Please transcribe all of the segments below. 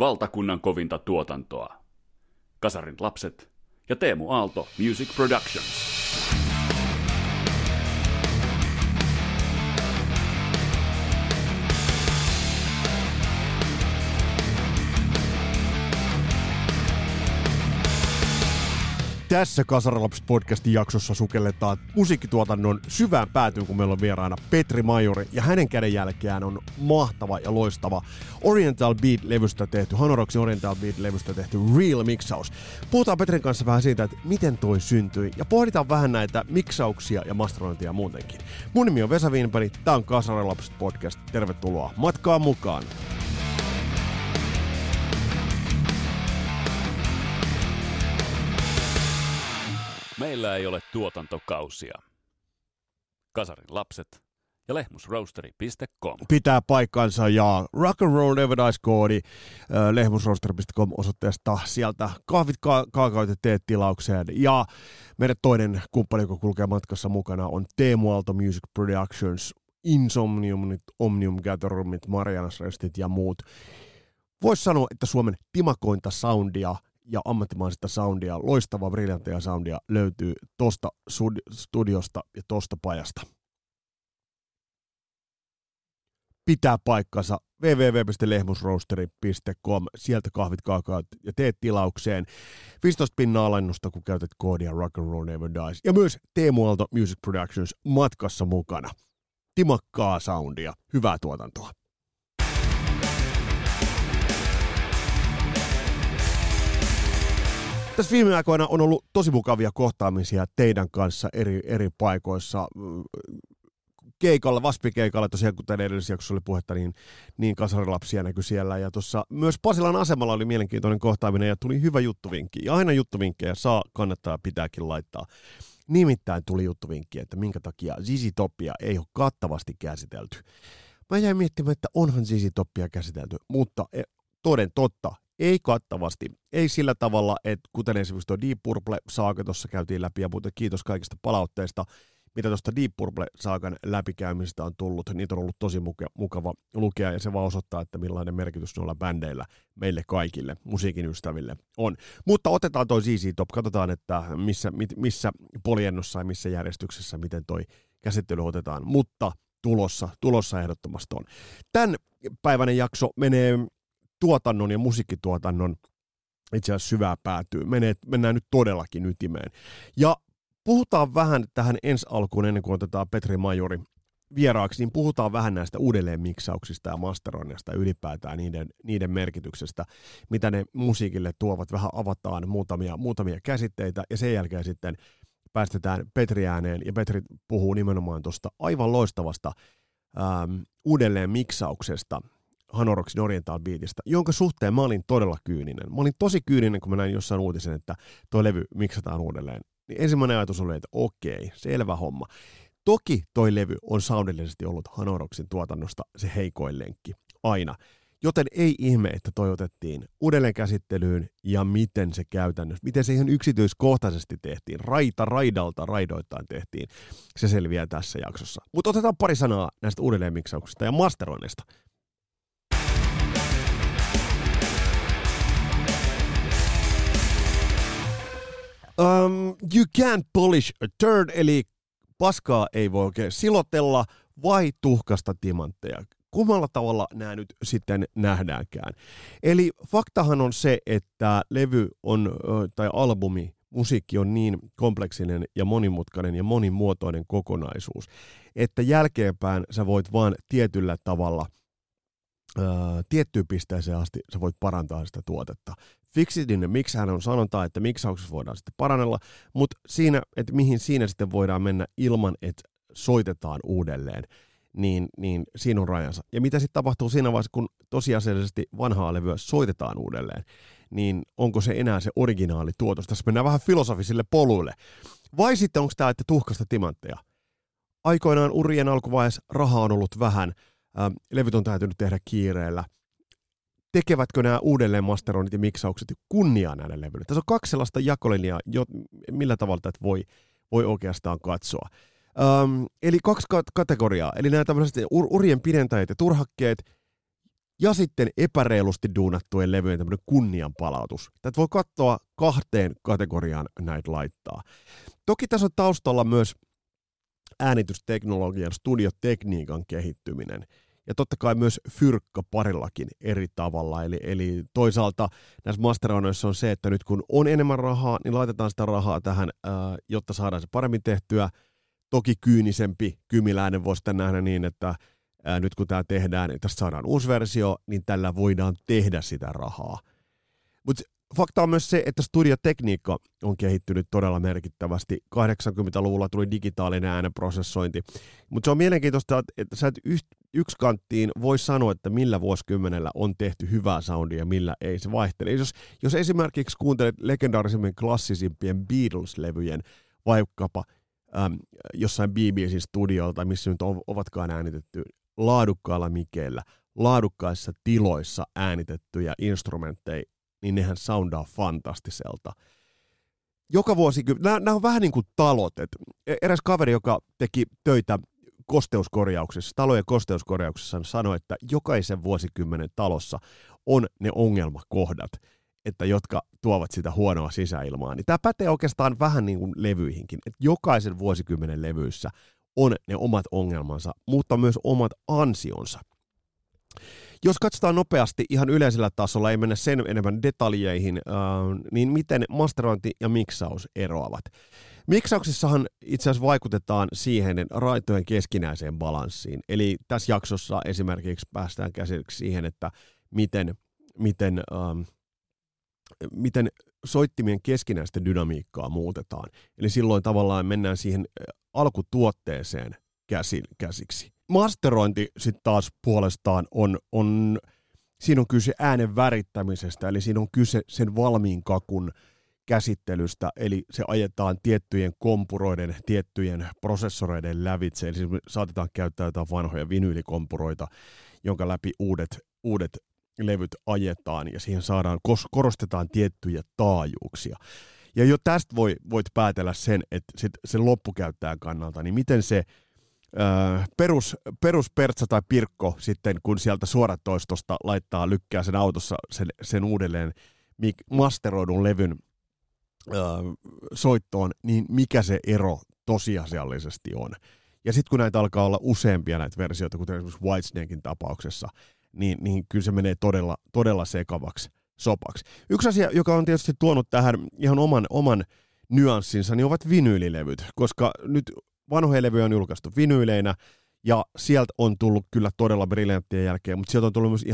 valtakunnan kovinta tuotantoa. Kasarin lapset ja Teemu Aalto Music Productions. Tässä Kasarin lapset -podcastin jaksossa sukelletaan musiikkituotannon syvään päätyyn, kun meillä on vieraana Petri Majuri, ja hänen kädenjälkeään on mahtava ja loistava Oriental Beat-levystä tehty, Hanoi Rocksin Oriental Beat-levystä tehty Real-miksaus. Puhutaan Petrin kanssa vähän siitä, että miten toi syntyi, ja pohditaan vähän näitä miksauksia ja masterointia muutenkin. Mun nimi on Vesa Winberg, tää on Kasarin lapset -podcast. Tervetuloa matkaan mukaan! Meillä ei ole tuotantokausia. Kasarin lapset ja lehmusroasteri.com. Pitää paikkansa, ja Rock and Roll Never Dies -koodi lehmusroasteri.com -osoitteesta. Sieltä kahvit, kaakaot ja teet tilaukseen. Ja meidän toinen kumppani, joka kulkee matkassa mukana, on Teemu Aalto Music Productions, Insomniumit, Omnium Gatherumit, Marianas Restit ja muut. Voisi sanoa, että Suomen timakointa soundia ja ammattimaisista soundia, loistavaa, briljanttia soundia löytyy tosta studiosta ja tosta pajasta. Pitää paikkansa www.lehmusroasteri.com. Sieltä kahvit, kaakaat ja teet tilaukseen. 15% alennusta, kun käytät koodia Rock and Roll Never Dies. Ja myös Teemu Aalto Music Productions matkassa mukana. Timakkaa soundia, hyvää tuotantoa. Tässä viime aikoina on ollut tosi mukavia kohtaamisia teidän kanssa eri paikoissa. Keikalla, Vaspikeikalla, tosiaan kuten edellisessä jaksossa oli puhetta, niin kasarilapsia näkyi siellä. Ja tuossa myös Pasilan asemalla oli mielenkiintoinen kohtaaminen ja tuli hyvä juttuvinkki. Ja aina juttuvinkkejä saa, kannattaa, pitääkin laittaa. Nimittäin tuli juttuvinkki, että minkä takia ZZ Topia ei ole kattavasti käsitelty. Mä jäin miettimään, että onhan ZZ Topia käsitelty, mutta toden totta. Ei kattavasti, ei sillä tavalla, että kuten esimerkiksi tuo Deep Purple-saaga tuossa käytiin läpi, ja muuten kiitos kaikista palautteista, mitä tuosta Deep Purple-saagan läpikäymisestä on tullut. Niitä on ollut tosi mukava lukea, ja se vaan osoittaa, että millainen merkitys noilla bändeillä meille kaikille, musiikin ystäville, on. Mutta otetaan toi ZZ Top, katsotaan, että missä poljennossa ja missä järjestyksessä, miten toi käsittely otetaan, mutta tulossa ehdottomasti on. Tämän päiväinen jakso menee tuotannon ja musiikkituotannon itse asiassa syvää päätyy. Mennään nyt todellakin ytimeen. Ja puhutaan vähän tähän ensi alkuun, ennen kuin otetaan Petri Majuri vieraaksi, niin puhutaan vähän näistä uudelleenmiksauksista ja masteroinnista ylipäätään, niiden merkityksestä, mitä ne musiikille tuovat. Vähän avataan muutamia käsitteitä, ja sen jälkeen sitten päästetään Petri ääneen, ja Petri puhuu nimenomaan tuosta aivan loistavasta uudelleenmiksauksesta, Hanoi Rocksin Oriental Beatista, jonka suhteen mä olin todella kyyninen. Mä olin tosi kyyninen, kun mä näin jossain uutisen, että toi levy miksataan uudelleen. Niin ensimmäinen ajatus oli, että okei, selvä homma. Toki toi levy on soundillisesti ollut Hanoi Rocksin tuotannosta se heikoin lenkki, aina. Joten ei ihme, että toi otettiin uudelleen käsittelyyn, ja miten se käytännössä, miten se ihan yksityiskohtaisesti tehtiin, raidoittain tehtiin, se selviää tässä jaksossa. Mutta otetaan pari sanaa näistä uudelleenmiksauksista ja masteroinnista. You can't polish a turd, eli paskaa ei voi oikein silotella, vai tuhkasta timantteja. Kummalla tavalla nämä nyt sitten nähdäänkään? Eli faktahan on se, että levy on, tai albumi, musiikki on niin kompleksinen ja monimutkainen ja monimuotoinen kokonaisuus, että jälkeenpäin sä voit vaan tietyllä tavalla, tiettyyn pisteeseen asti sä voit parantaa sitä tuotetta. Fixedin miksähän on sanontaa, että miksauksessa voidaan sitten parannella, mutta siinä, että mihin siinä sitten voidaan mennä ilman, että soitetaan uudelleen, niin siinä on rajansa. Ja mitä sitten tapahtuu siinä vaiheessa, kun tosiasiallisesti vanhaa levyä soitetaan uudelleen, niin onko se enää se originaali tuotos? Tässä mennään vähän filosofisille poluille. Vai sitten onko tämä, että tuhkasta timantteja? Aikoinaan urien alkuvaiheessa rahaa on ollut vähän, levyt on täytynyt tehdä kiireellä. Tekevätkö nämä uudelleen masteroinnit ja miksaukset kunniaa näille levyille? Tässä on kaksi sellaista jakolinjaa, millä tavalla tätä voi oikeastaan katsoa. Eli kaksi kategoriaa, eli nämä tämmöiset urien pidentäjät ja turhakkeet, sitten epäreilusti duunattujen levyjen tämmöinen kunnianpalautus. Tätä voi katsoa kahteen kategoriaan näitä laittaa. Toki tässä on taustalla myös äänitysteknologian, studiotekniikan kehittyminen. Ja totta kai myös fyrkka parillakin eri tavalla. Eli toisaalta näissä masteroinnoissa on se, että nyt kun on enemmän rahaa, niin laitetaan sitä rahaa tähän, jotta saadaan se paremmin tehtyä. Toki kyynisempi kymiläinen voi sitten nähdä niin, että nyt kun tämä tehdään, tästä saadaan uusi versio, niin tällä voidaan tehdä sitä rahaa. Mutta fakta on myös se, että studiotekniikka on kehittynyt todella merkittävästi. 80-luvulla tuli digitaalinen äänenprosessointi. Mutta se on mielenkiintoista, että sä et yksikanttiin voi sanoa, että millä vuosikymmenellä on tehty hyvää soundia ja millä ei, se vaihtele. Jos esimerkiksi kuuntelet legendaarisimmin klassisimpien Beatles-levyjen, vaikkapa jossain BBC:n studiolta, missä nyt ovatkaan äänitetty laadukkailla mikeillä, laadukkaissa tiloissa äänitettyjä instrumentteja, niin nehän soundaa fantastiselta. Joka vuosi, nämä on vähän niin kuin talot. Et eräs kaveri, joka teki töitä kosteuskorjauksissa, talojen kosteuskorjauksissa, sanoi, että jokaisen vuosikymmenen talossa on ne ongelmakohdat, että jotka tuovat sitä huonoa sisäilmaa. Niin tämä pätee oikeastaan vähän niin kuin levyihinkin. Et jokaisen vuosikymmenen levyissä on ne omat ongelmansa, mutta myös omat ansionsa. Jos katsotaan nopeasti ihan yleisellä tasolla, ei mennä sen enemmän detaljeihin, niin miten masterointi ja miksaus eroavat. Miksauksessahan itse asiassa vaikutetaan siihen raitojen keskinäiseen balanssiin. Eli tässä jaksossa esimerkiksi päästään käsiksi siihen, että miten soittimien keskinäistä dynamiikkaa muutetaan. Eli silloin tavallaan mennään siihen alkutuotteeseen käsiksi. Masterointi sitten taas puolestaan on, siinä on kyse äänen värittämisestä, eli siinä on kyse sen valmiin kakun käsittelystä, eli se ajetaan tiettyjen kompuroiden, tiettyjen prosessoreiden lävitse, eli saatetaan käyttää jotain vanhoja vinyylikompuroita, jonka läpi uudet levyt ajetaan, ja siihen saadaan, korostetaan tiettyjä taajuuksia. Ja jo tästä voit päätellä sen, että sen loppukäyttäjän kannalta, niin miten se peruspertsa tai pirkko sitten, kun sieltä suoratoistosta laittaa, lykkää sen autossa sen uudelleen masteroidun levyn soittoon, niin mikä se ero tosiasiallisesti on. Ja sitten kun näitä alkaa olla useampia näitä versioita, kuten esimerkiksi Whitesnaken tapauksessa, niin kyllä se menee todella, todella sekavaksi sopaksi. Yksi asia, joka on tietysti tuonut tähän ihan oman nyanssinsa, niin ovat vinyylilevyt, koska nyt vanhoja levyjä on julkaistu vinyyleinä, ja sieltä on tullut kyllä todella briljanttien jälkeen, mutta sieltä on tullut myös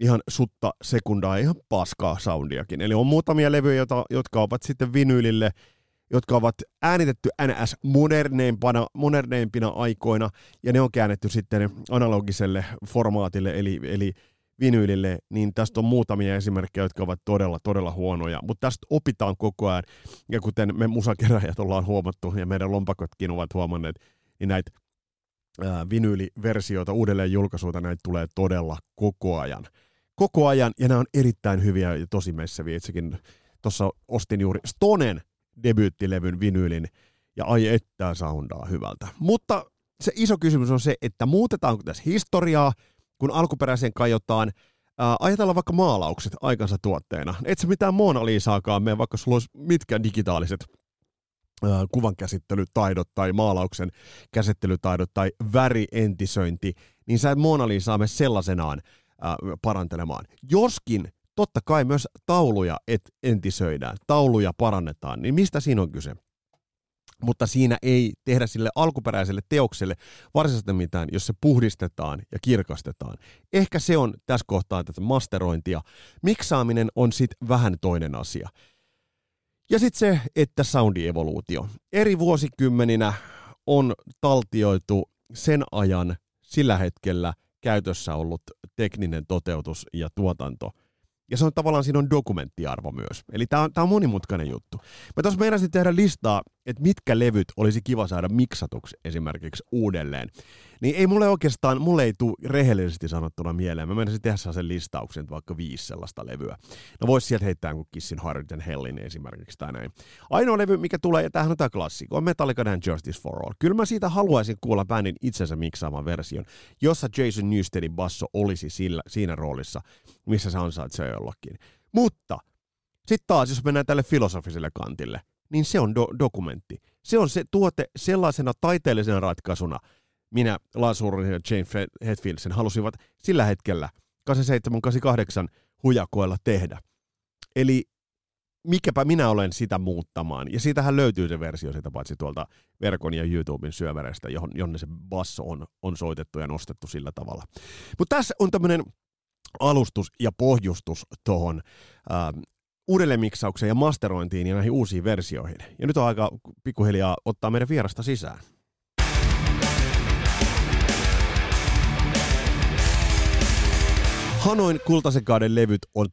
ihan sutta sekundaa, ihan paskaa soundiakin. Eli on muutamia levyjä, jotka ovat sitten vinyylille, jotka ovat äänitetty NS moderneimpina aikoina, ja ne on käännetty sitten analogiselle formaatille, eli vinyylille, niin tästä on muutamia esimerkkejä, jotka ovat todella, todella huonoja, mutta tästä opitaan koko ajan, ja kuten me musakeräjät ollaan huomattu, ja meidän lompakotkin ovat huomanneet, niin näitä vinyyliversioita, uudelleen julkaisuita, näitä tulee todella koko ajan. Koko ajan, ja nämä on erittäin hyviä ja tosi messäviä. Itsekin tuossa ostin juuri Stonen debyyttilevyn vinyylin, ja ai että soundaa hyvältä. Mutta se iso kysymys on se, että muutetaanko tässä historiaa, kun alkuperäiseen kajotaan, ajatellaan vaikka maalaukset aikansa tuotteena. Et se mitään Mona Lisaakaan mene, vaikka sulla olisi mitkään digitaaliset kuvankäsittelytaidot tai maalauksen käsittelytaidot tai värientisöinti, niin sä et Mona Lisaa mene sellaisenaan parantelemaan. Joskin totta kai myös tauluja entisöidään, tauluja parannetaan, niin mistä siinä on kyse? Mutta siinä ei tehdä sille alkuperäiselle teokselle varsinaisesti mitään, jos se puhdistetaan ja kirkastetaan. Ehkä se on tässä kohtaa tätä masterointia. Miksaaminen on sitten vähän toinen asia. Ja sitten se, että soundievoluutio. Eri vuosikymmeninä on taltioitu sen ajan sillä hetkellä käytössä ollut tekninen toteutus ja tuotanto. Ja se on tavallaan, siinä on dokumenttiarvo myös. Eli tämä on monimutkainen juttu. Mä tuossa meinasin tehdä listaa että mitkä levyt olisi kiva saada miksatuksi esimerkiksi uudelleen, niin ei mulle oikeastaan, mulle ei tule rehellisesti sanottuna mieleen. Mä menisin tehdä sen listauksen, vaikka 5 sellaista levyä. No vois sieltä heittää jonkun Kissin Hardin Hellin esimerkiksi tai näin. Ainoa levy, mikä tulee, ja tämähän on tää klassikko, on Metallican Justice for All. Kyllä mä siitä haluaisin kuulla bändin itsensä miksaaman version, jossa Jason Newstedin basso olisi siinä roolissa, missä se ansaitsee jollakin. Mutta sitten taas, jos mennään tälle filosofiselle kantille, niin se on dokumentti. Se on se tuote sellaisena taiteellisena ratkaisuna. Minä, Lars ja James Hetfield sen halusivat sillä hetkellä 87-88 hujakoilla tehdä. Eli mikäpä minä olen sitä muuttamaan. Ja siitähän löytyy se versio sitä paitsi tuolta verkon ja YouTuben syövereistä, jonne se basso on soitettu ja nostettu sillä tavalla. Mutta tässä on tämmöinen alustus ja pohjustus tuohon uudelleenmiksaukseen ja masterointiin ja näihin uusiin versioihin. Ja nyt on aika pikkuhiljaa ottaa meidän vierasta sisään. Hanoin Kultaisen kauden levyt on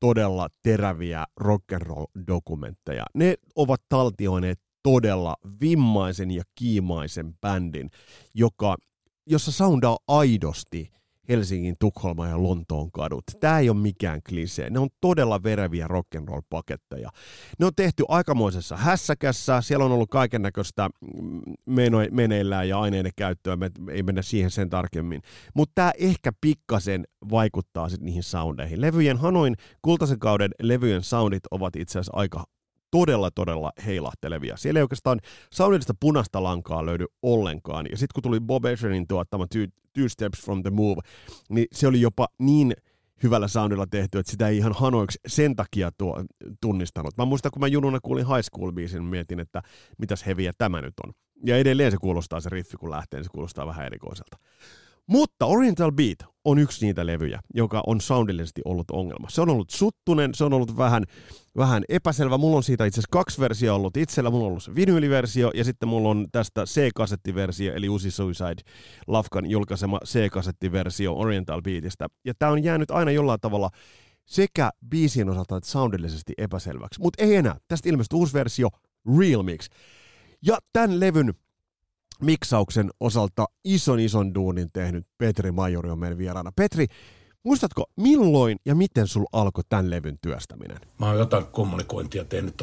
todella teräviä rock'n'roll-dokumentteja. Ne ovat taltioineet todella vimmaisen ja kiimaisen bändin, jossa soundaa aidosti Helsingin, Tukholman ja Lontoon kadut. Tämä ei ole mikään klisee. Ne on todella vereviä rock'n'roll-paketteja. Ne on tehty aikamoisessa hässäkässä. Siellä on ollut kaiken näköistä meneillään ja aineiden käyttöä. Me ei mennä siihen sen tarkemmin. Mutta tämä ehkä pikkasen vaikuttaa sitten niihin soundeihin. Levyjen Hanoin Kultaisen kauden levyjen soundit ovat itse asiassa aika todella heilahtelevia. Siellä ei oikeastaan soundillista punaista lankaa löydy ollenkaan. Ja sitten kun tuli Bob Adrianin tuottama Two Steps from the Move, niin se oli jopa niin hyvällä soundilla tehty, että sitä ei ihan hanoiksi sen takia tunnistanut. Mä muistan, kun mä jununa kuulin High School-biisin, mietin, että mitäs heviä tämä nyt on. Ja edelleen se kuulostaa, se riffi kun lähtee, niin se kuulostaa vähän erikoiselta. Mutta Oriental Beat on yksi niitä levyjä, joka on soundillisesti ollut ongelma. Se on ollut suttunen, se on ollut vähän epäselvä. Mulla on siitä itse asiassa 2 versiota ollut itsellä. Mulla on ollut se vinyyliversio ja sitten mulla on tästä C-kasettiversio, eli Uzi Suicide, Lafkan julkaisema C-kasettiversio Oriental Beatistä. Ja tää on jäänyt aina jollain tavalla sekä biisien osalta että soundillisesti epäselväksi. Mutta ei enää. Tästä ilmestyi uusi versio, Real Mix. Ja tämän levyn miksauksen osalta ison duunin tehnyt Petri Majuri on meidän vieraana. Petri, muistatko milloin ja miten sul alkoi tämän levyn työstäminen? Mä oon jotain kommunikointia tehnyt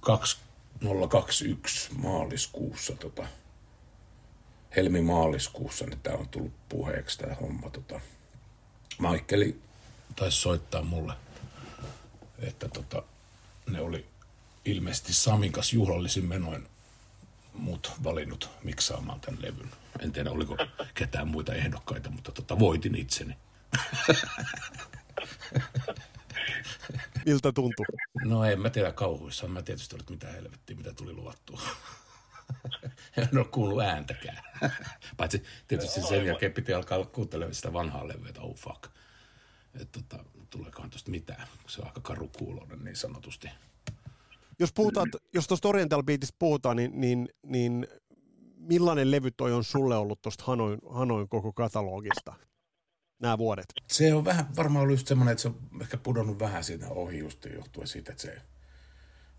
2021 maaliskuussa, helmimaaliskuussa, niin tää on tullut puheeksi tää homma. Michaeli taisi soittaa mulle, että ne oli ilmeisesti Samin kanssa juhlallisin menoin mut valinnut miksaamaan tämän levyn. En tiedä, oliko ketään muita ehdokkaita, mutta voitin itseni. Miltä tuntui? No en mä tiedä kauhuissaan. Mä tietysti olet mitä helvettiä, mitä tuli luvattua. En ole kuullut ääntäkään. Paitsi tietysti sen jälkeen piti alkaa kuuntelemaan sitä vanhaa levyä, että oh fuck. Että tuleekohan tuosta mitään, kun se on aika karukuuloinen niin sanotusti. Jos tuosta Oriental Beatistä puhutaan, niin millainen levy toi on sulle ollut tuosta Hanoin koko katalogista nämä vuodet? Se on vähän varmaan ollut just semmoinen, että se on ehkä pudonnut vähän siinä ohi just johtuen siitä, että se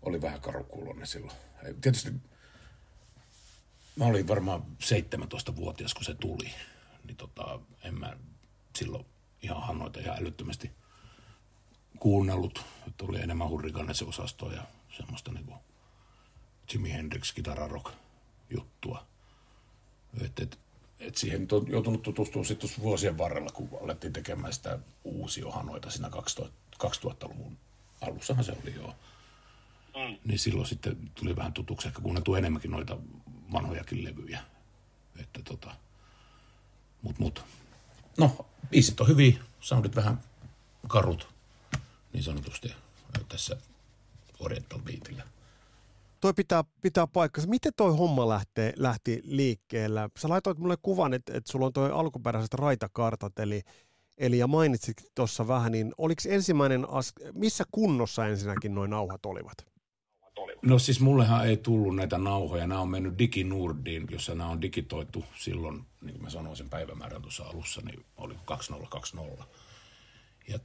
oli vähän karukuuloinen silloin. Tietysti mä olin varmaan 17-vuotias, kun se tuli, niin en mä silloin ihan Hanoita ihan älyttömästi kuunnellut. Tuli enemmän hurrikaanisen osastoa ja semmoista niinku Jimi Hendrix kitararock juttua. Et siihen nyt on joutunut tutustua sitten vuosien varrella, kun alettiin tekemään sitä uusia Hanoita siinä 2000-luvun alussahan se oli joo. Niin silloin sitten tuli vähän tutuksi, ehkä kuunneltu enemmänkin noita vanhojakin levyjä. Että No, biisit on hyviä, soundit vähän karut, niin sanotusti tässä Oriental Beatillä. Toi pitää paikkansa. Miten toi homma lähti liikkeellä? Sä laitoit mulle kuvan, että sulla on toi alkuperäiset raitakartat, eli ja mainitsit tuossa vähän, niin oliko ensimmäinen missä kunnossa ensinnäkin noi nauhat olivat? No siis mullehan ei tullut näitä nauhoja. Nämä on mennyt DigiNordiin, jossa nämä on digitoitu silloin, niin kuin mä sanoin sen päivämäärän tuossa alussa, niin oli 2020. Ja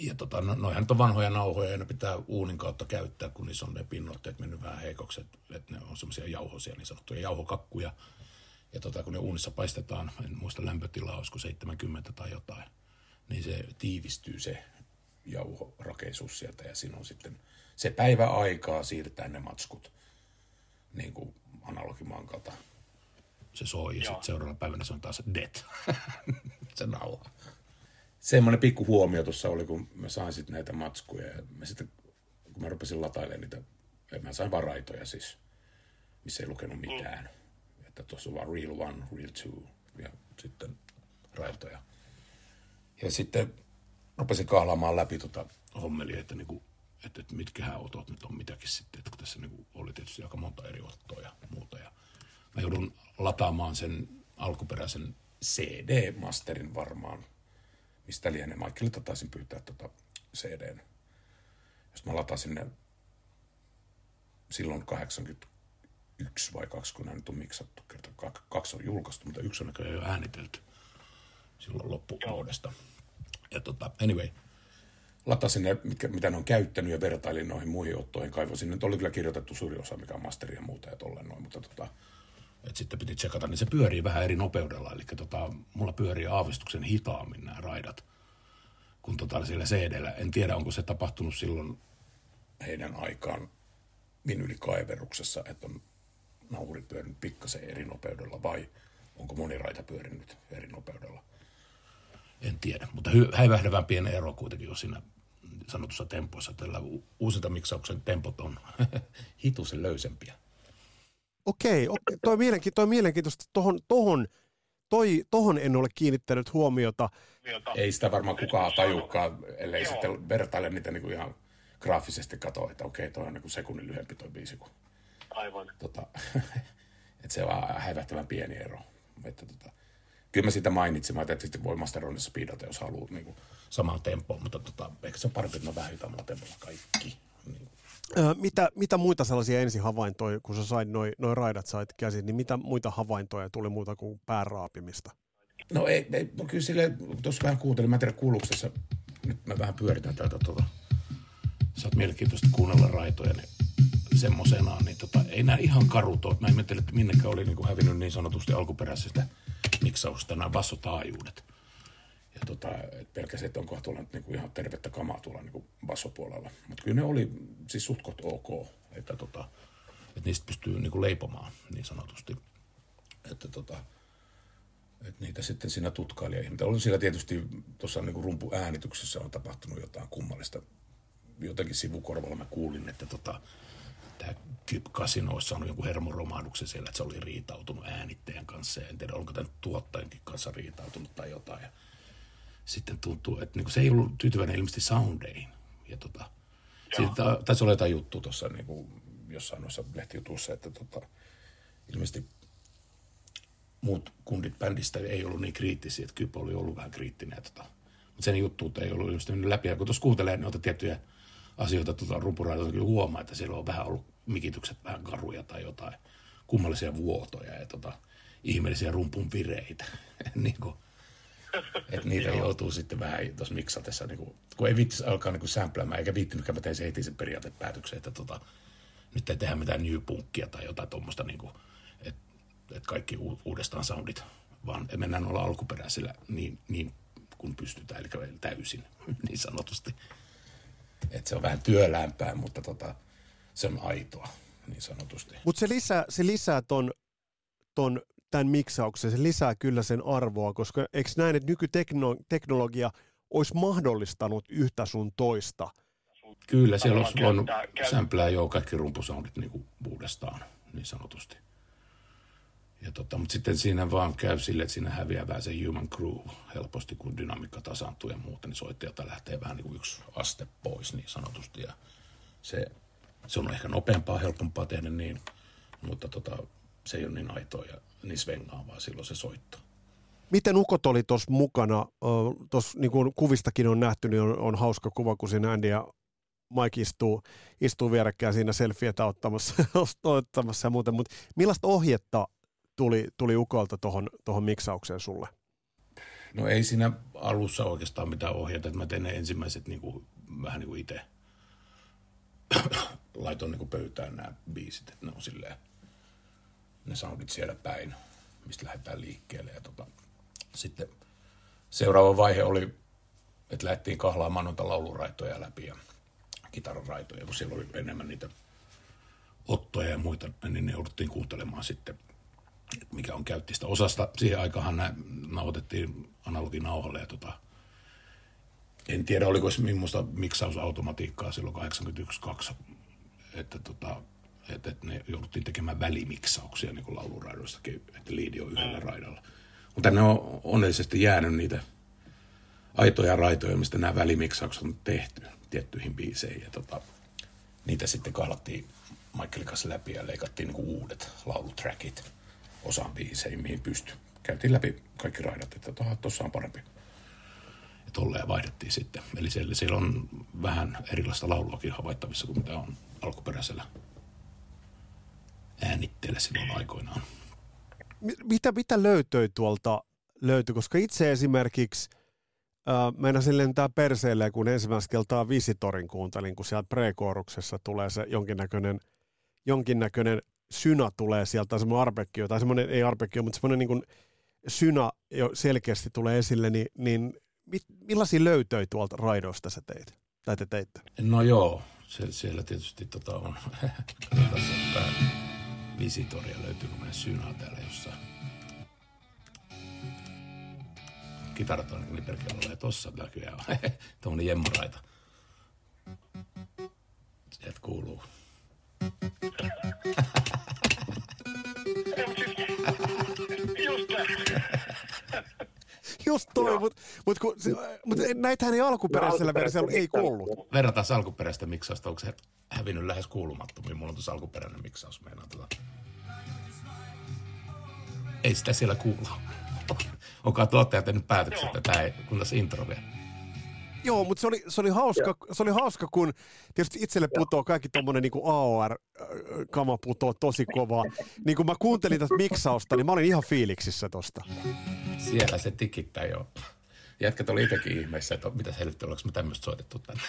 Ja noihän on vanhoja nauhoja ja ne pitää uunin kautta käyttää, kun niissä on ne pinnoitteet mennyt vähän heikoksi. Että ne on semmoisia jauhoisia, niin sanottuja jauhokakkuja. Ja kun ne uunissa paistetaan, en muista lämpötilaa, olisiko 70 tai jotain, niin se tiivistyy se jauhorakeisuus sieltä. Ja siinä on sitten se päivä aikaa siirtää ne matskut niin kuin analogimankalta. Se soi ja sitten seuraavana päivänä se on taas dead, se nauha. Semmoinen pikku huomio tuossa oli, kun mä sain sitten näitä matskuja ja mä sitten, kun mä rupesin latailemaan niitä, mä sain varaitoja siis, missä ei lukenut mitään. Että tuossa on vaan real one, real two ja sitten raitoja. Ja sitten rupesin kahlaamaan läpi hommelia, että, että mitkähän otot nyt on mitäkin sitten. Että kun tässä oli tietysti aika monta eri ottoa ja muuta. Ja mä joudun lataamaan sen alkuperäisen CD-masterin varmaan. Mistä lienee Michaelilta taisin pyytää CDn. Jos mä latasin ne silloin 81 vai 2, kun nämä nyt on miksattu. Kertaa 2 on julkaistu, mutta 1 on näköjään jo äänitelty silloin loppuvuodesta. Ja anyway, latasin ne, mitä ne on käyttänyt ja vertailin noihin muihin ottoihin. Kaivosin, nyt oli kyllä kirjoitettu suuri osa, mikä on masteria ja muuta ja tolleen noin, mutta et sitten piti tsekata, niin se pyörii vähän eri nopeudella. Eli mulla pyörii aavistuksen hitaammin nämä raidat, kun siellä CD-llä. En tiedä, onko se tapahtunut silloin heidän aikaan vinylikaiveruksessa, että on nauhuri pyörinyt pikkasen eri nopeudella, vai onko moni raita pyörinyt eri nopeudella? En tiedä, mutta häivähdävän pieni ero kuitenkin on siinä sanotussa tempoissa. Tällä uusilta miksauksen tempot on hitusen löysempiä. Okei, toi mielenkiintoista. Tohon en ole kiinnittänyt huomiota. Ei sitä varmaan kukaan tajukaan, ellei sitten vertaile niitä niinku ihan graafisesti katsoa, että okei, toi on niinku sekunnin lyhyempi toi biisi kuin. Aivan. Että se on häivähtävän pieni ero. Että kyllä mä sitä mainitsin, mä tietysti voi masteroinnissa speedata, jos haluaa niinku samaan tempoon, mutta ehkä se on parempi, että mä vähän hytämällä tempolla kaikki. Niin. Mitä muita sellaisia ensihavaintoja, kun sä sait noi raidat sait käsin, niin mitä muita havaintoja tuli muuta kuin pääraapimista? No ei no kyllä silleen, tuossa vähän kuuntelin, mä en tiedä kuuluuko tässä, nyt mä vähän pyöritän täältä saat mielenkiintoista kuunnella raitoja niin semmoisenaan, niin ei nää ihan karut ole. Mä ihmettelin, että minnekä oli niin kuin hävinnyt niin sanotusti alkuperäisestä miksausta nämä bassotaajuudet. Ja pelkästään, että onko tuolla nyt niinku ihan tervettä kamaa tuolla niinku bassopuolella. Mutta kyllä ne oli siis suht koht ok, että et niistä pystyy niinku leipomaan niin sanotusti. Että et niitä sitten siinä tutkailija ihminen. Oli siellä tietysti tuossa niinku rumpuäänityksessä on tapahtunut jotain kummallista. Jotenkin sivukorvalla mä kuulin, että tämä Kip Casino olisi saanut jonkun hermoromahduksen siellä, että se oli riitautunut äänittäjän kanssa. Ja en tiedä, onko tämä nyt tuottajankin kanssa riitautunut tai jotain. Sitten tuntuu, että niinku se ei ollut tyytyväinen ilmeisesti soundeihin. Ja taisi olla jotain juttu tuossa niinku jossain noissa lehtijutuissa, että ilmeisesti muut kundit bändistä ei ollut niin kriittisiä, että Kyp oli ollut vähän kriittinen. Mutta sen juttuut ei ollut ilmeisesti mennyt läpi. Ja kun tuossa kuuntelee noita tiettyjä asioita rumpuraitoita, kyllä huomaa, että siellä on vähän ollut mikitykset vähän karuja tai jotain kummallisia vuotoja ja ihmeellisiä rumpun vireitä. Niinku. Että niitä joutuu sitten vähän tuossa miksatessa, niin kun ei viittisi alkaa niin sämplämään, eikä viittinytkään, mä tein se heti sen periaatepäätöksen, että nyt ei tehdä mitään new punkkia tai jotain tuommoista, niin että et kaikki uudestaan soundit, vaan mennään olla alkuperäisillä niin kun pystytään, eli täysin, niin sanotusti. Että se on vähän työlämpää, mutta se on aitoa, niin sanotusti. Mutta se lisää tämän miksauksen, se lisää kyllä sen arvoa, koska eikö näin, että nykyteknologia olisi mahdollistanut yhtä sun toista? Kyllä, siellä olisi voinut sämplää jo kaikki rumpusoundit niin uudestaan, niin sanotusti. Ja mutta sitten siinä vaan käy silleen, että siinä häviää vähän se human groove helposti, kun dynamiikka tasaantuu ja muuta, niin soittajalta lähtee vähän niin yksi aste pois, niin sanotusti. Ja se on ehkä nopeampaa, helpompaa tehdä niin, mutta se ei ole niin aitoa ja niin svengaavaa silloin se soitto. Miten ukot oli tuossa mukana? Tuossa niin kuin kuvistakin on nähty, niin on hauska kuva, kun siinä Andy ja Mike istuu vierekkäin siinä selfietä ottamassa ja muuten. Mutta millaista ohjetta tuli ukolta tuohon miksaukseen sulle? No ei siinä alussa oikeastaan mitään ohjata, että mä tein ne ensimmäiset niinku, vähän niin kuin itse laitoin niinku pöytään nämä biisit, että ne on silleen, ne soundit siellä päin, mistä lähdetään liikkeelle. Ja sitten seuraava vaihe oli, että lähdettiin kahlaamaan noita lauluraitoja läpi ja kitararaitoja, kun siellä oli enemmän niitä ottoja ja muita, niin ne jouduttiin kuuntelemaan sitten, että mikä on käyttistä osasta. Siihen aikaan nämä nauhoitettiin analoginauhalle ja en tiedä oliko minusta miksausautomatiikkaa silloin 81-2, että ne jouduttiin tekemään välimiksauksia niin kuin lauluraidoistakin, että liidi on yhdellä raidalla. Mutta ne on onnellisesti jäänyt niitä aitoja raitoja, mistä nämä välimiksaukset on tehty tiettyihin biiseihin. Ja niitä sitten kahlattiin Michaelin kanssa läpi ja leikattiin niin kuin uudet laulutrackit osaan biiseihin, mihin pystyi. Käytiin läpi kaikki raidat, että tuossa on parempi. Ja tolleen vaihdettiin sitten. Eli siellä on vähän erilaista lauluakin havaittavissa kuin mitä on alkuperäisellä äänitteellä silloin aikoinaan. Mitä löytyi, koska itse esimerkiksi meinasin lentää perseelle, kun ensimmäistä kertaa Visitorin kuuntelin, kun sieltä pre-kooruksessa tulee se jonkinnäköinen synä tulee sieltä, semmoinen arpeggio, tai semmoinen ei arpeggio, mutta semmoinen niin kuin synä jo selkeästi tulee esille, niin millaisia löytöjä tuolta raidoista sä teit, tai te teitte? No joo, siellä tietysti on Visitoria löytyy meidän synä täällä jossain. Kitarat on niin perkele ja tossa näkyy on tommonen jemmaraita. Sieltä kuuluu. Just toi, mut näitähän ei alkuperäisellä versiolla ei kuullut. Verrataan alkuperäistä miksausta, onko se hävinnyt lähes kuulumattomiin? Mulla on tuossa alkuperäinen miksaus meinaa Ei sitä siellä kuulla. Onkaan tuottaja tehnyt päätöksen, että tämä ei, kun tässä intro vielä. Joo, mutta se oli hauska, kun tietysti itselle putoaa kaikki tommonen niin kuin AOR-kama putoaa tosi kovaa. Niin kun mä kuuntelin tästä miksausta, niin mä olin ihan fiiliksissä tosta. Siellä se tikittää jo. Jätkät oli itsekin ihmeessä, että mitä helvettiä, oliko me tämmöistä soitettu tänne.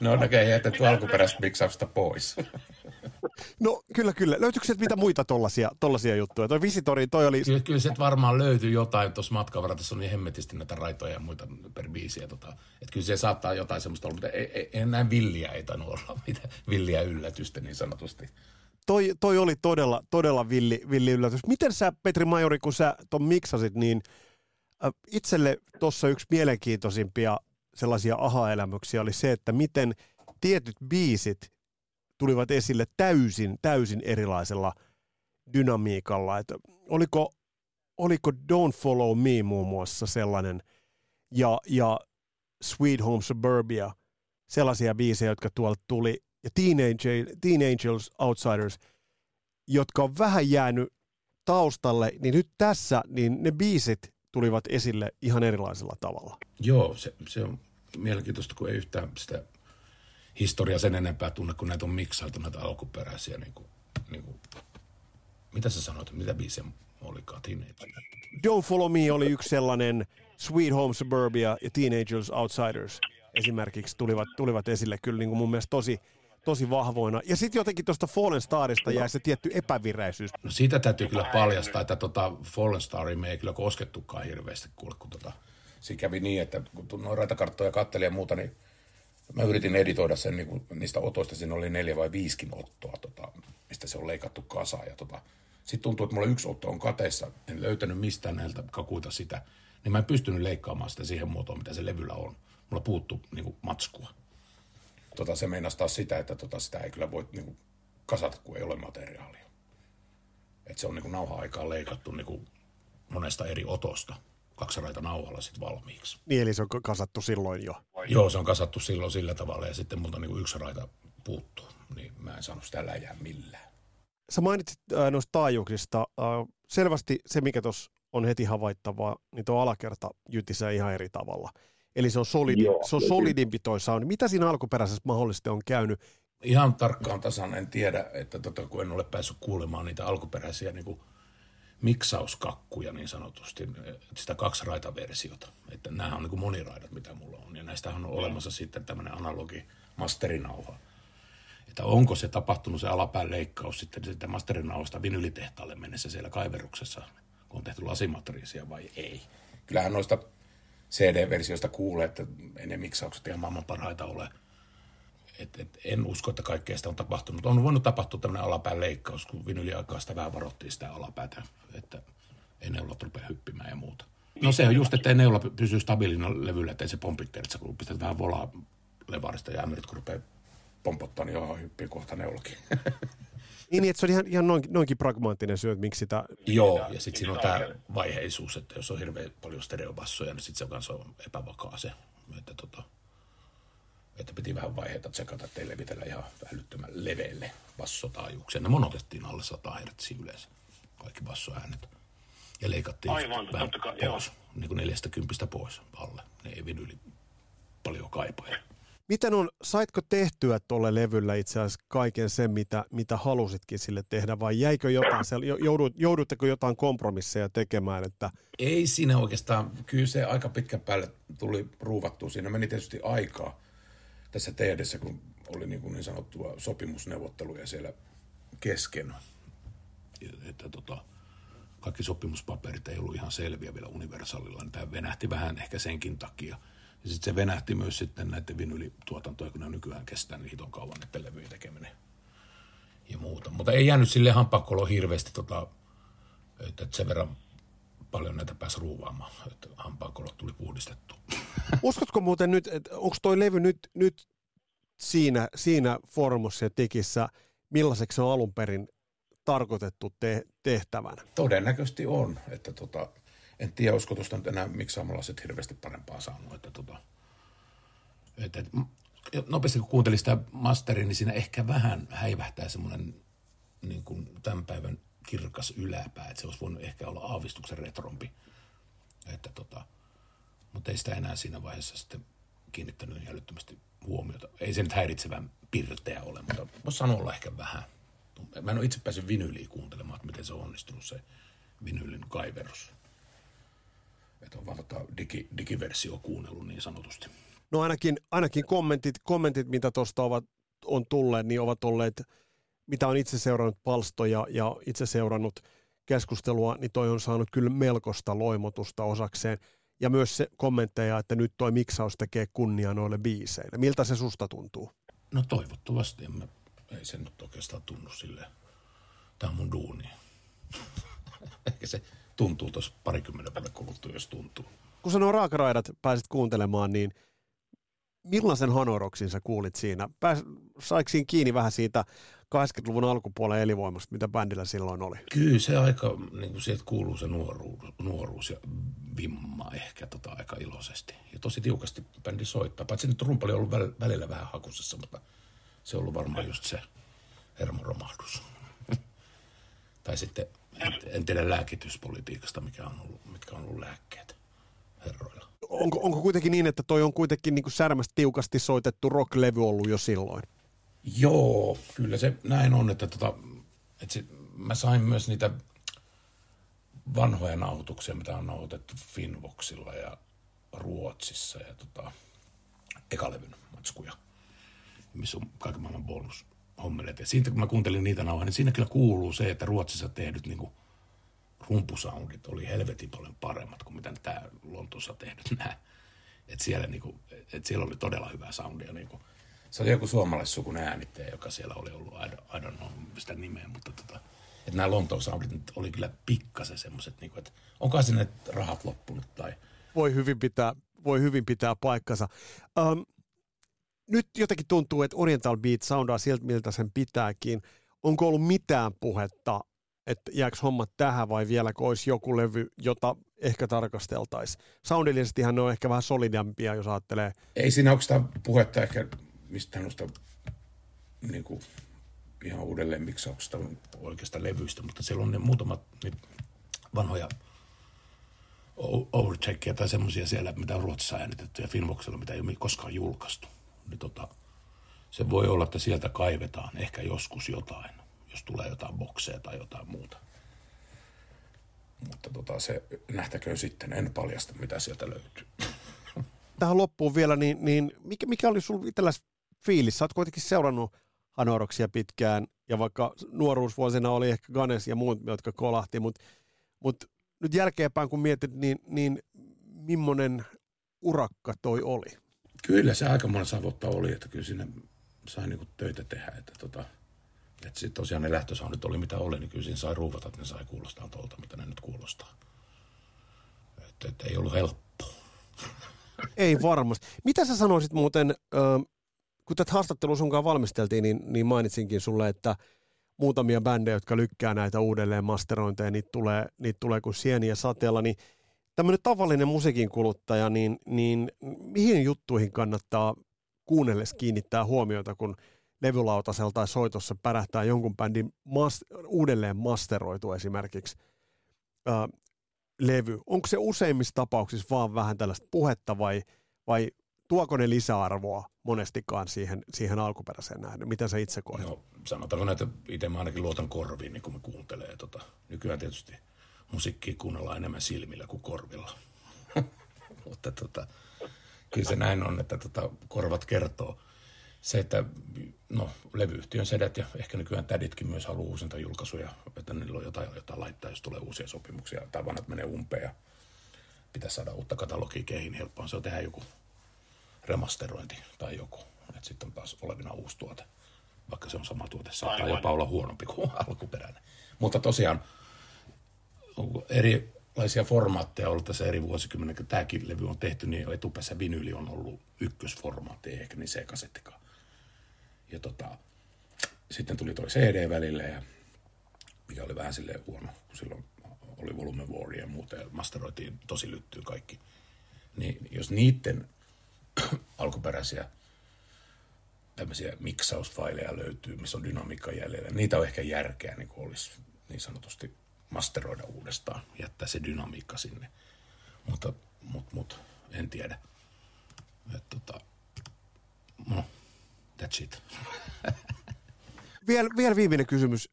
No näköjään jätetty alkuperäistä miksausta pois. No kyllä. Löytyykö sieltä mitä muita tollaisia juttuja? Toi Visitori, toi oli... Kyllä sieltä varmaan löytyy jotain tuossa matkan varrella. Tässä on niin hemmetisti näitä raitoja ja muita per biisiä. Että kyllä siellä saattaa jotain semmoista olla, mutta ei näin villiä ei tainnut olla. Villiä yllätystä niin sanotusti. Toi oli todella villi yllätys. Miten sä, Petri Majuri, kun sä ton miksasit, niin itselle tuossa yksi mielenkiintoisimpia sellaisia aha-elämyksiä oli se, että miten tietyt biisit tulivat esille täysin erilaisella dynamiikalla. Että oliko Don't Follow Me muun muassa sellainen ja Sweet Home Suburbia, sellaisia biisejä, jotka tuolta tuli, ja Teen Angels, Outsiders, jotka on vähän jäänyt taustalle, niin nyt tässä niin ne biisit tulivat esille ihan erilaisella tavalla. Joo, se on mielenkiintoista, kun ei yhtään sitä... historia sen enempää tunne, kun näitä on miksailtu, näitä alkuperäisiä. Niin kuin, mitä sä sanoit? Mitä biisiä olikaan? Don't Follow Me oli yksi sellainen, Sweet Home Suburbia ja Teen Angels Outsiders esimerkiksi tulivat esille kyllä niin kuin mun mielestä tosi vahvoina. Ja sitten jotenkin tuosta Fallen Starista jäi se tietty epävireisyys. No siitä täytyy kyllä paljastaa, että Fallen Staria me ei kyllä koskettukaan hirveästi kuule, kun siinä kävi niin, että kun noin raitakarttoja katseli ja muuta, niin mä yritin editoida sen, niin kuin niistä otoista siinä oli 4 vai 5 ottoa, mistä se on leikattu kasaan. Sitten tuntuu, että mulla yksi otto on kateissa, en löytänyt mistään näiltä kakuita sitä, niin mä en pystynyt leikkaamaan sitä siihen muotoon, mitä se levyllä on. Mulla puuttuu niin kuin matskua. Se meinasi taas sitä, että sitä ei kyllä voi niin kuin kasata, kun ei ole materiaalia. Et se on niin kuin nauha-aikaan leikattu niin kuin monesta eri otosta. 2 raita nauhalla sitten valmiiksi. Niin, eli se on kasattu silloin jo? Joo, se on kasattu silloin sillä tavalla, ja sitten multa niinku 1 raita puuttuu, niin mä en saanut sitä läjää millään. Sä mainitsit noista taajuuksista. Selvästi se, mikä tuossa on heti havaittavaa, niin tuo alakerta jytisee ihan eri tavalla. Eli se on, solidimpi toi sound. Mitä siinä alkuperäisessä mahdollisesti on käynyt? Ihan tarkkaan tasan en tiedä, että kun en ole päässyt kuulemaan niitä alkuperäisiä niinku miksauskakkuja niin sanotusti, sitä kaksiraitaversiota. Että nämä on niin kuin moniraidat, mitä mulla on. Ja näistähän on olemassa sitten tämmöinen analogi masterinauha. Että onko se tapahtunut se alapään leikkaus sitten sitä masterinauhasta vinylitehtaalle mennessä siellä kaiveruksessa, kun on tehty lasimatriisia vai ei. Kyllähän noista CD-versioista kuulee, että ei ne miksaukset ihan maailman parhaita ole. En usko, että kaikkea sitä on tapahtunut. On voinut tapahtua tämmöinen alapään leikkaus, kun vinyliaikaa sitä vähän varottiin sitä alapäätä, että ei neulat rupea hyppimään ja muuta. No se on just, että ei neula pysyy stabiilina levyllä, ettei se pompitteritse, kun pistät vähän volaa levarista ja ämyrit, kun rupeaa pompottaa, niin johon hyppii kohta neulakin. Niin, että se on ihan noinkin pragmaattinen syy, että miksi sitä... Joo, ja sitten siinä on tämä vaiheisuus, että jos on hirveän paljon stereobassoja, niin sitten se kanssa on epävakaa se, että piti vähän vaiheita tsekata, ettei levitellä ihan älyttömän leveelle bassotaajuukseen. Ne monotettiin alle 100 hertsiä yleensä, kaikki bassoäänet. Ja leikattiin vähän pois, niin kuin 40 pois alle. Ne ei vinyli paljon kaipaa. Miten on, saitko tehtyä tuolle levyllä itse asiassa kaiken sen, mitä halusitkin sille tehdä, vai jäikö jotain, joudutteko jotain kompromisseja tekemään? Että... Ei siinä oikeastaan, kyllä se aika pitkän päälle tuli ruuvattua. Siinä meni tietysti aikaa tässä tehdessä, kun oli niin sanottua sopimusneuvotteluja siellä kesken. Että kaikki sopimuspaperit ei ollut ihan selviä vielä Universalilla, niin tämä venähti vähän ehkä senkin takia. Ja sitten se venähti myös sitten näiden vinylituotantoja, kun ne nykyään kestää niin hiton kauan, että levyjen tekeminen ja muuta. Mutta ei jäänyt silleen hampaankoloon hirveästi, että sen verran paljon näitä pääsi ruuvaamaan, että hampaankoloon tuli puhdistettu. Uskotko muuten nyt, että onko toi levy nyt siinä formussa ja tikissä, millaiseksi se on alun perin tarkoitettu tehtävänä? Todennäköisesti on, että en tiedä, olisiko tuosta nyt enää miksaamalla sitten hirveästi parempaa saanut, että nopeasti kun kuuntelin sitä masteria, niin siinä ehkä vähän häivähtää semmoinen niin kuin tämän päivän kirkas yläpää, että se olisi voinut ehkä olla aavistuksen retrompi, että mutta ei sitä enää siinä vaiheessa sitten kiinnittänyt jäljittömästi huomiota. Ei se nyt häiritsevän pirteä ole, mutta voisi sanoa ehkä vähän. Mä en ole itse päässyt vinyliä kuuntelemaan, että miten se on onnistunut se vinylin kaiverus. Että on vaan digiversio kuunnellut niin sanotusti. No ainakin kommentit mitä tuosta on tulleet, niin ovat olleet, mitä on itse seurannut palstoja ja itse seurannut keskustelua, niin toi on saanut kyllä melkoista loimotusta osakseen. Ja myös se kommentteja, että nyt toi miksaus tekee kunniaa noille biiseille. Miltä se susta tuntuu? No toivottavasti. Ei se nyt oikeastaan tunnu silleen. Tämä on mun duuni. Ehkä se tuntuu tuossa 20 päivän kuluttua, jos tuntuu. Kun sä nuo raakaraidat pääsit kuuntelemaan, niin millaisen Hanoi Rocksin sä kuulit siinä? Saiko siinä kiinni vähän siitä 80-luvun alkupuolen elinvoimasta, mitä bändillä silloin oli? Kyllä se aika, niin kuin sieltä kuuluu se nuoruus ja vimma ehkä aika iloisesti. Ja tosi tiukasti bändi soittaa. Paitsi nyt rumpali on ollut välillä vähän hakusessa, mutta se on ollut varmaan just se hermoromahdus. Tai sitten en tiedä lääkityspolitiikasta, mitkä on ollut lääkkeet herroilla. Onko kuitenkin niin, että toi on kuitenkin niin kuin särmästä tiukasti soitettu rock-levy ollut jo silloin? Joo, kyllä se näin on, että, mä sain myös niitä vanhoja nauhoituksia, mitä on nauhoitettu Finvoxilla ja Ruotsissa ja ekalevyn matskuja, missä on kaiken maailman bonushommeleita. Ja siitä kun mä kuuntelin niitä nauhoja, niin siinä kyllä kuuluu se, että Ruotsissa tehdyt niin kuin rumpusoundit oli helvetin paljon paremmat kuin mitä tämä Lontoossa tehdyt nämä. Että siellä, siellä oli todella hyvää soundia niinku. Se oli joku suomalaissukunen äänittäjä, joka siellä oli ollut, I don't know sitä nimeä, mutta että nämä Lontoon-soundit oli kyllä pikkasen semmoiset, niin että onko sinne rahat loppunut tai... Voi hyvin pitää paikkansa. Nyt jotenkin tuntuu, että Oriental Beat soundaa siltä, miltä sen pitääkin. Onko ollut mitään puhetta, että jääkö hommat tähän vai vieläkö olisi joku levy, jota ehkä tarkasteltaisiin? Soundillisestihan ne on ehkä vähän solidampia, jos ajattelee. Ei siinä oikeastaan puhetta ehkä... mistä noista niinku ihan uudelleen miksauksesta oikeasta levyistä, mutta siellä on ne muutamat vanhoja overcheckia tai semmoisia siellä, mitä on Ruotsissa äänitetty ja Filmoksella, mitä ei ole koskaan julkaistu. Niin se voi olla, että sieltä kaivetaan ehkä joskus jotain, jos tulee jotain bokseja tai jotain muuta. Mutta se nähtäköön sitten, en paljasta mitä sieltä löytyy. Tähän loppuun vielä, niin mikä oli sinulla itselläsi fiilis? Sä oot kuitenkin seurannut Hanoi Rocksia pitkään, ja vaikka nuoruusvuosina oli ehkä Guns ja muut, jotka kolahti, mutta nyt jälkeenpäin kun mietit, niin millainen urakka toi oli? Kyllä se aika monen savotta oli, että kyllä siinä sai niinku töitä tehdä, että että sitten tosiaan ne lähtösoundit oli mitä oli, niin kyllä siinä sai ruuvata, että ne sai kuulostaa tuolta, mitä ne nyt kuulostaa. Että ei ollut helppoa. Ei varmasti. Mitä sä sanoisit muuten, kun tätä haastattelua sunkaan valmisteltiin, niin mainitsinkin sulle, että muutamia bändejä, jotka lykkää näitä uudelleen masterointeja, niitä tulee kuin sieniä sateella, niin tämmöinen tavallinen musiikin kuluttaja, niin mihin juttuihin kannattaa kuunnelles kiinnittää huomiota, kun levylautaselta tai soitossa pärähtää jonkun bändin uudelleen masteroitu esimerkiksi levy. Onko se useimmissa tapauksissa vaan vähän tällaista puhetta vai tuoko ne lisäarvoa monestikaan siihen alkuperäiseen nähden? Mitä sä itse koet? No, sanotaanko näitä, että itse mä ainakin luotan korviin, niin kun me kuuntelee. Nykyään tietysti musiikkia kuunnellaan enemmän silmillä kuin korvilla. Mutta kyllä se näin on, että korvat kertoo. Se, että levyyhtiön sedät ja ehkä nykyään täditkin myös haluaa uusinta julkaisuja, että niillä on jotain laittaa, jos tulee uusia sopimuksia. Tai vanhat menee umpeen ja pitäisi saada uutta katalogia kehiin. Helppoa se on tehdä joku remasterointi tai joku. Sitten on taas olevina uusi tuote, vaikka se on sama tuote. Saattaa jopa olla huonompi kuin alkuperäinen. Mutta tosiaan erilaisia formaatteja on ollut tässä eri vuosikymmenen. Kun tämäkin levy on tehty, niin etupäässä vinyyli on ollut ykkösformaatti, ei ehkä niin C-kasettikaan. Ja sitten tuli toi CD välillä, ja mikä oli vähän silleen huono, kun silloin oli Volume War ja muuta, ja masteroitiin tosi lyttyyn kaikki. Niin jos niiden alkuperäisiä tämmöisiä miksausfaileja löytyy, missä on dynamiikka jäljellä, niitä on ehkä järkeä, niin kuin olisi niin sanotusti masteroida uudestaan, jättää se dynamiikka sinne. Mutta en tiedä. Että that's it. Vielä viimeinen kysymys.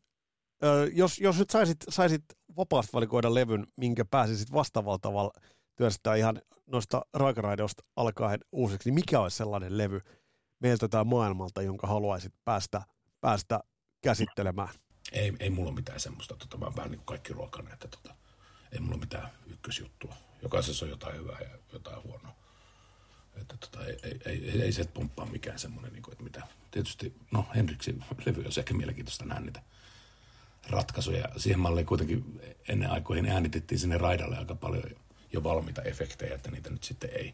Jos nyt saisit vapaasti valikoida levyn, minkä pääsisit vastaavalla tavalla työstää ihan noista raikaraidoista alkaen uusiksi, niin mikä olisi sellainen levy meiltä tai maailmalta, jonka haluaisit päästä käsittelemään? Ei mulla mitään semmoista, mä oon vähän niin kuin kaikki ruokainen, että ei mulla mitään ykkösjuttua. Jokaisessa on jotain hyvää ja jotain huonoa. Että ei se pomppaa mikään semmoinen, niin kuin, että mitä. Tietysti, Henriksin levy olisi ehkä mielenkiintoista nähdä niitä ratkaisuja. Siihen malliin kuitenkin ennen aikoihin äänitettiin sinne raidalle aika paljon jo valmiita efektejä, että niitä nyt sitten ei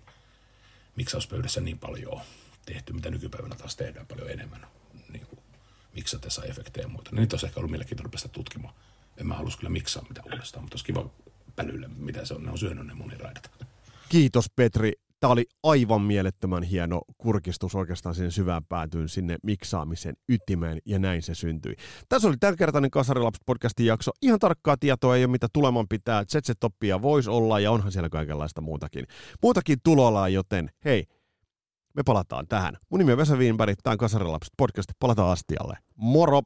miksauspöydässä niin paljon tehty, mitä nykypäivänä taas tehdään paljon enemmän. Niin kuin miksatessa efektejä ja muuta. Niitä olisi ehkä ollut mielenkiintoista päästä tutkimaan. En mä halus kyllä miksaa mitä uudestaan, mutta olisi kiva pälyillä, mitä se on. Ne on syönyt ne moniraidat. Kiitos Petri. Tämä oli aivan mielettömän hieno kurkistus oikeastaan sinne syvään päätyyn, sinne miksaamisen ytimeen, ja näin se syntyi. Tässä oli tämänkertainen Kasarin Lapset -podcastin jakso. Ihan tarkkaa tietoa ei ole, mitä tuleman pitää. ZZ Topia voisi olla, ja onhan siellä kaikenlaista muutakin. Muutakin tuloillaan, joten hei, me palataan tähän. Mun nimi on Vesa Winberg, tämä on Kasarin Lapset -podcast. Palataan astialle. Moro!